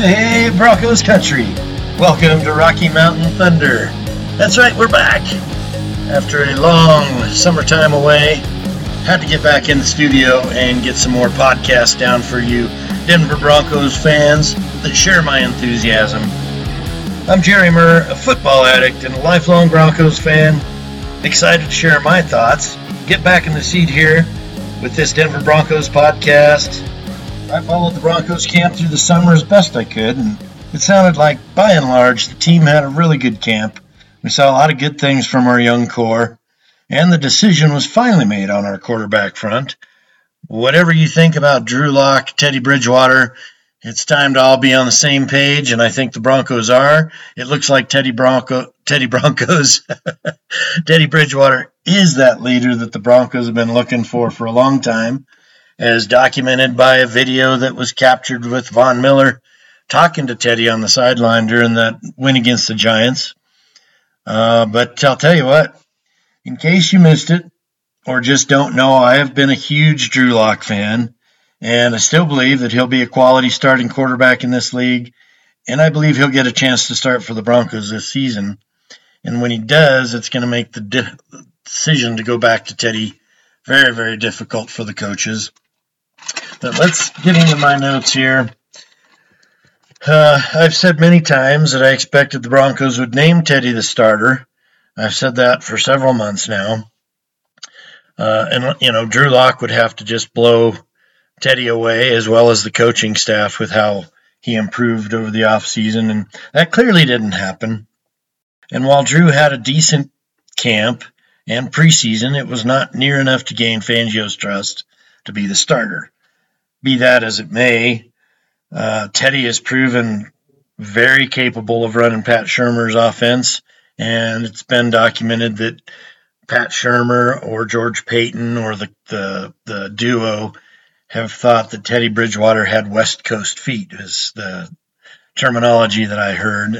Hey, Broncos country! Welcome to Rocky Mountain Thunder. That's right, we're back! After a long summertime away, had to get back in the studio and get some more podcasts down for you Denver Broncos fans that share my enthusiasm. I'm Jerry Murr, a football addict and a lifelong Broncos fan, excited to share my thoughts, get back in the seat here with this Denver Broncos podcast. I followed the Broncos camp through the summer as best I could, and it sounded like, by and large, the team had a really good camp. We saw a lot of good things from our young core, and the decision was finally made on our quarterback front. Whatever you think about Drew Lock, Teddy Bridgewater, it's time to all be on the same page, and I think the Broncos are. It looks like Teddy Bridgewater is that leader that the Broncos have been looking for a long time, as documented by a video that was captured with Von Miller talking to Teddy on the sideline during that win against the Giants. But I'll tell you what, in case you missed it or just don't know, I have been a huge Drew Lock fan, and I still believe that he'll be a quality starting quarterback in this league, and I believe he'll get a chance to start for the Broncos this season. And when he does, it's going to make the decision to go back to Teddy very, very difficult for the coaches. But let's get into my notes here. I've said many times that I expected the Broncos would name Teddy the starter. I've said that for several months now. And Drew Lock would have to just blow Teddy away, as well as the coaching staff, with how he improved over the offseason. And that clearly didn't happen. And while Drew had a decent camp and preseason, it was not near enough to gain Fangio's trust to be the starter. Be that as it may, Teddy has proven very capable of running Pat Shurmur's offense, and it's been documented that Pat Shurmur or George Payton or the duo have thought that Teddy Bridgewater had West Coast feet, is the terminology that I heard,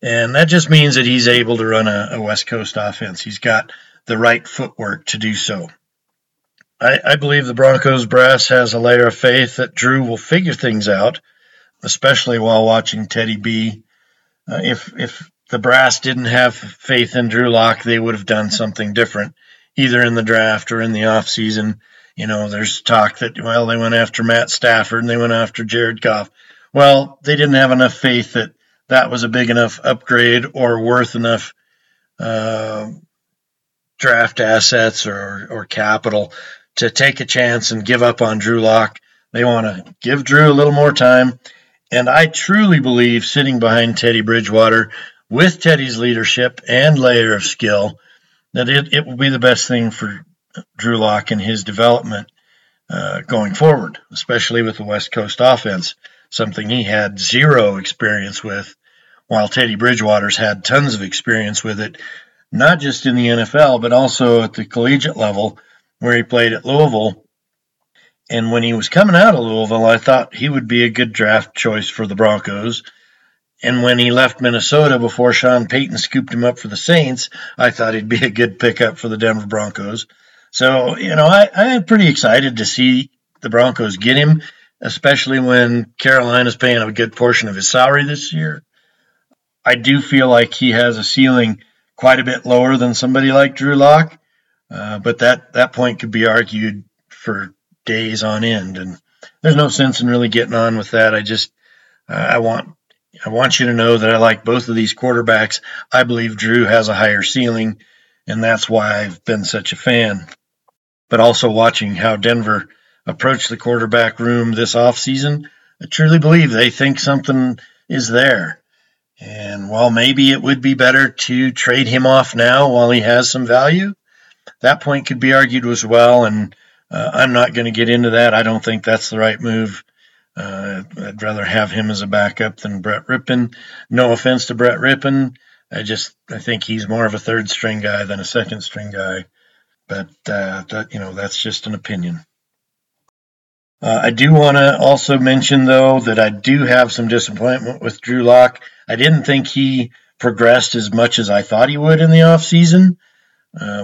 and that just means that he's able to run a West Coast offense. He's got the right footwork to do so. I believe the Broncos brass has a layer of faith that Drew will figure things out, especially while watching Teddy B. If the brass didn't have faith in Drew Lock, they would have done something different, either in the draft or in the offseason. You know, there's talk that, well, they went after Matt Stafford and they went after Jared Goff. Well, they didn't have enough faith that that was a big enough upgrade or worth enough draft assets or capital to take a chance and give up on Drew Lock. They want to give Drew a little more time. And I truly believe sitting behind Teddy Bridgewater with Teddy's leadership and layer of skill, that it will be the best thing for Drew Lock and his development going forward, especially with the West Coast offense, something he had zero experience with, while Teddy Bridgewater's had tons of experience with it, not just in the NFL, but also at the collegiate level, where he played at Louisville. And when he was coming out of Louisville, I thought he would be a good draft choice for the Broncos. And when he left Minnesota before Sean Payton scooped him up for the Saints, I thought he'd be a good pickup for the Denver Broncos. So, I'm pretty excited to see the Broncos get him, especially when Carolina's paying a good portion of his salary this year. I do feel like he has a ceiling quite a bit lower than somebody like Drew Lock. But that point could be argued for days on end, and there's no sense in really getting on with that. I just I want you to know that I like both of these quarterbacks. I believe Drew has a higher ceiling, and that's why I've been such a fan. But also watching how Denver approached the quarterback room this offseason, I truly believe they think something is there. And while maybe it would be better to trade him off now while he has some value, that point could be argued as well, and I'm not going to get into that. I don't think that's the right move. I'd rather have him as a backup than Brett Rippen. No offense to Brett Rippen. I think he's more of a third-string guy than a second-string guy. But, that's just an opinion. I do want to also mention, though, that I do have some disappointment with Drew Lock. I didn't think he progressed as much as I thought he would in the offseason.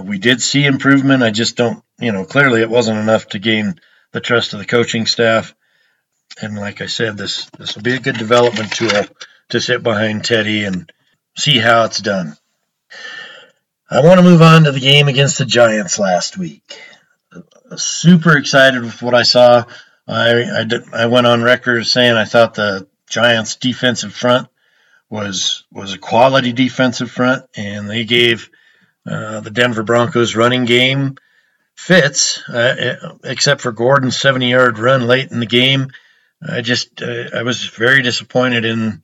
We did see improvement. I just don't, clearly it wasn't enough to gain the trust of the coaching staff. And like I said, this will be a good development tool to sit behind Teddy and see how it's done. I want to move on to the game against the Giants last week. Super excited with what I saw. I went on record saying I thought the Giants' defensive front was a quality defensive front, and they gave the Denver Broncos running game fits, except for Gordon's 70-yard run late in the game. I was very disappointed in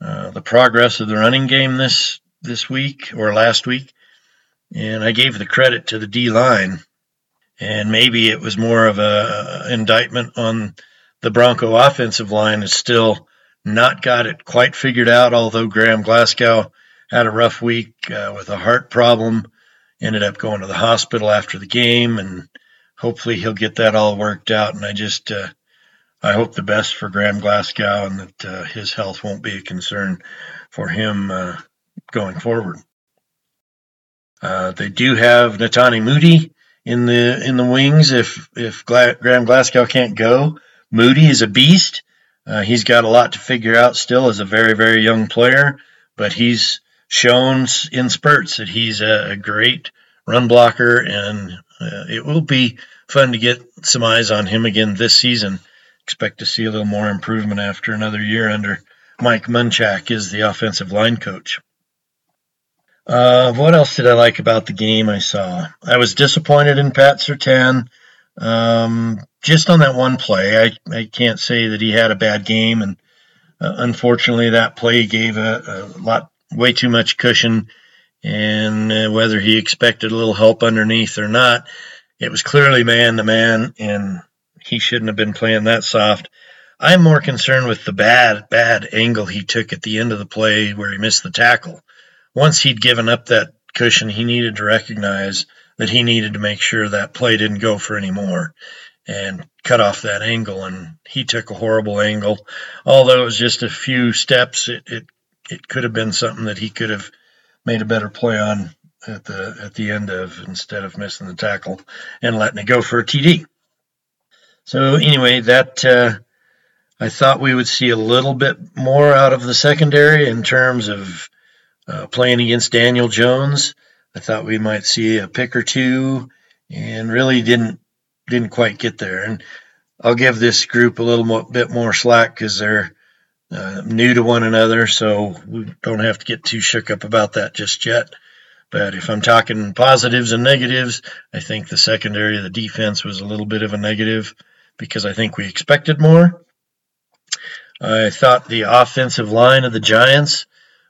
the progress of the running game this week or last week, and I gave the credit to the D-line, and maybe it was more of an indictment on the Bronco offensive line is still not got it quite figured out, although Graham Glasgow had a rough week with a heart problem, ended up going to the hospital after the game, and hopefully he'll get that all worked out. And I hope the best for Graham Glasgow and that his health won't be a concern for him going forward. They do have Natani Moody in the wings. If Graham Glasgow can't go, Moody is a beast. He's got a lot to figure out still as a very, very young player, but he's shown in spurts that he's a great run blocker, and it will be fun to get some eyes on him again this season. Expect to see a little more improvement after another year under Mike Munchak as the offensive line coach. What else did I like about the game I saw? I was disappointed in Pat Surtain. Just on that one play, I can't say that he had a bad game, and unfortunately that play gave a lot, way too much cushion, and whether he expected a little help underneath or not, it was clearly man-to-man, and he shouldn't have been playing that soft. I'm more concerned with the bad angle he took at the end of the play where he missed the tackle. Once he'd given up that cushion, he needed to recognize that he needed to make sure that play didn't go for any more and cut off that angle, and he took a horrible angle. Although it was just a few steps, it could have been something that he could have made a better play on at the end of, instead of missing the tackle and letting it go for a TD. So anyway, that I thought we would see a little bit more out of the secondary in terms of playing against Daniel Jones. I thought we might see a pick or two, and really didn't quite get there. And I'll give this group a little bit more slack because they're new to one another, so we don't have to get too shook up about that just yet. But if I'm talking positives and negatives, I think the secondary of the defense was a little bit of a negative because I think we expected more. I thought the offensive line of the Giants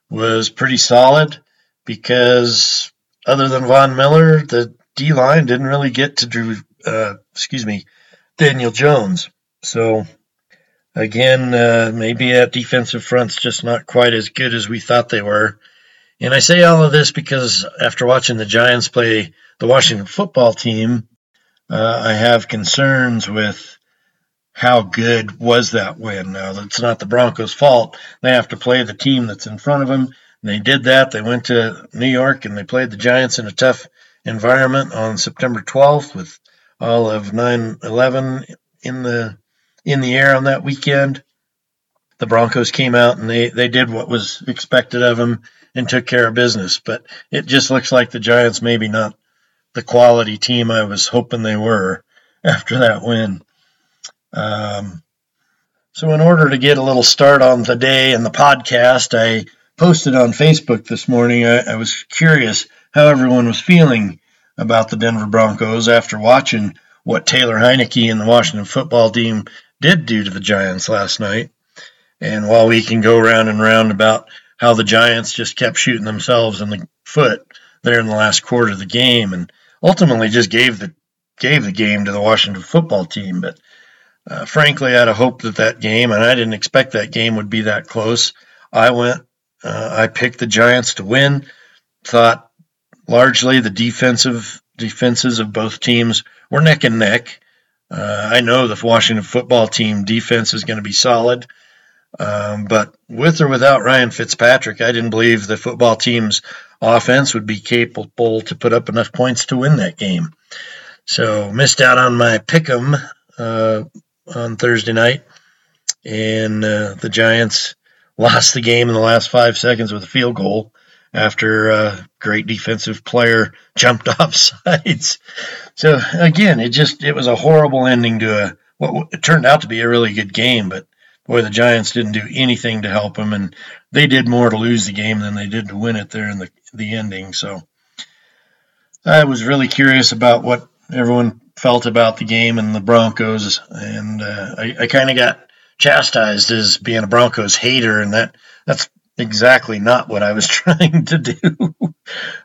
was pretty solid because other than Von Miller, the D-line didn't really get to Daniel Jones. So, again, maybe that defensive front's just not quite as good as we thought they were. And I say all of this because after watching the Giants play the Washington football team, I have concerns with how good was that win. Now, that's not the Broncos' fault. They have to play the team that's in front of them. And they did that. They went to New York and they played the Giants in a tough environment on September 12th with all of 9/11 in the air on that weekend. The Broncos came out and they did what was expected of them and took care of business. But it just looks like the Giants maybe not the quality team I was hoping they were after that win. So in order to get a little start on the day and the podcast, I posted on Facebook this morning. I was curious how everyone was feeling about the Denver Broncos after watching what Taylor Heineke and the Washington football team did do to the Giants last night. And while we can go round and round about how the Giants just kept shooting themselves in the foot there in the last quarter of the game and ultimately just gave the game to the Washington football team, but frankly, I'd have hoped that game, and I didn't expect that game would be that close. I picked the Giants to win, thought largely the defenses of both teams were neck and neck. I know the Washington football team defense is going to be solid, but with or without Ryan Fitzpatrick, I didn't believe the football team's offense would be capable to put up enough points to win that game. So missed out on my pick 'em on Thursday night, and the Giants lost the game in the last 5 seconds with a field goal after a great defensive player jumped off sides. So, again, it was a horrible ending to what turned out to be a really good game, but, boy, the Giants didn't do anything to help them, and they did more to lose the game than they did to win it there in the ending. So I was really curious about what everyone felt about the game and the Broncos, and I kind of got chastised as being a Broncos hater, and that's exactly not what I was trying to do.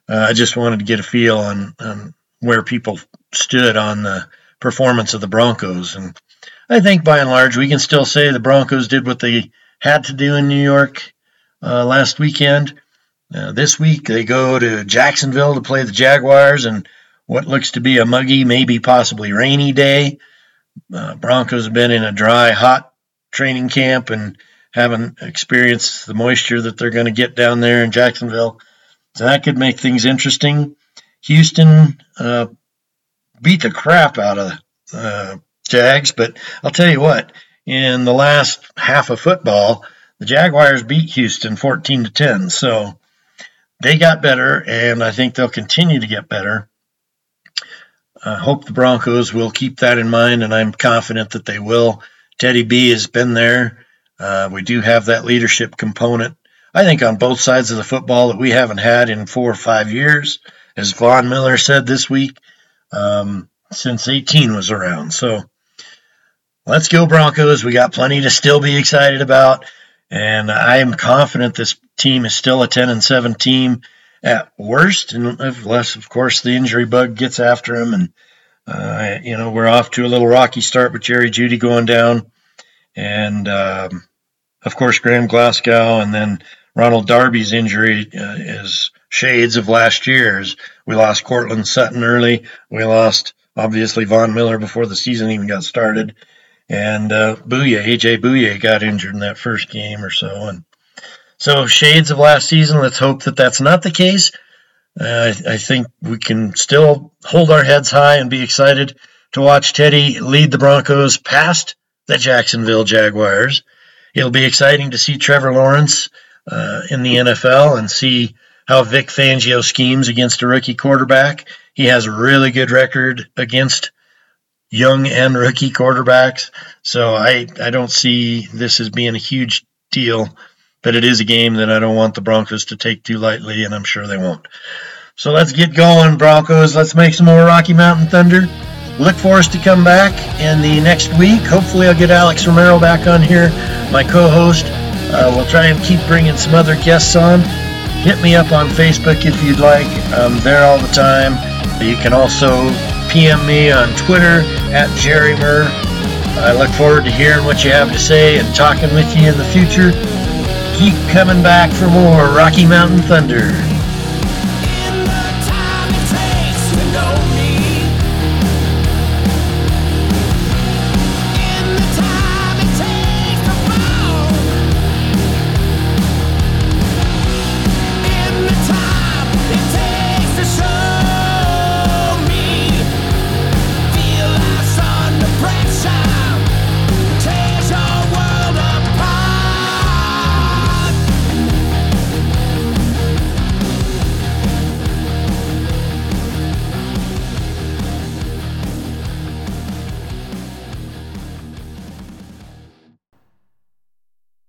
I just wanted to get a feel on where people stood on the performance of the Broncos, and I think by and large we can still say the Broncos did what they had to do in New York last weekend. This week they go to Jacksonville to play the Jaguars, and what looks to be a muggy, maybe possibly rainy day. Broncos have been in a dry, hot training camp and haven't experienced the moisture that they're going to get down there in Jacksonville. So that could make things interesting. Houston beat the crap out of Jags, but I'll tell you what, in the last half of football, the Jaguars beat Houston 14-10, so they got better, and I think they'll continue to get better. I hope the Broncos will keep that in mind, and I'm confident that they will. Teddy B has been there. We do have that leadership component, I think, on both sides of the football that we haven't had in 4 or 5 years, as Von Miller said this week, since 18 was around. So let's go Broncos. We got plenty to still be excited about, and I am confident this team is still a 10-7 team at worst, and unless, of course, the injury bug gets after him. And, we're off to a little rocky start with Jerry Judy going down, and, of course, Graham Glasgow, and then Ronald Darby's injury is shades of last year's. We lost Cortland Sutton early. We lost, obviously, Von Miller before the season even got started. And A.J. Booyah got injured in that first game or so. And so shades of last season. Let's hope that that's not the case. I think we can still hold our heads high and be excited to watch Teddy lead the Broncos past the Jacksonville Jaguars. It'll be exciting to see Trevor Lawrence in the NFL and see how Vic Fangio schemes against a rookie quarterback. He has a really good record against young and rookie quarterbacks, so I don't see this as being a huge deal, but it is a game that I don't want the Broncos to take too lightly, and I'm sure they won't. So let's get going, Broncos. Let's make some more Rocky Mountain Thunder. Look for us to come back in the next week. Hopefully I'll get Alex Romero back on here, my co-host. We'll try and keep bringing some other guests on. Hit me up on Facebook if you'd like. I'm there all the time. You can also PM me on Twitter @JerryMurr. I look forward to hearing what you have to say and talking with you in the future. Keep coming back for more Rocky Mountain Thunder.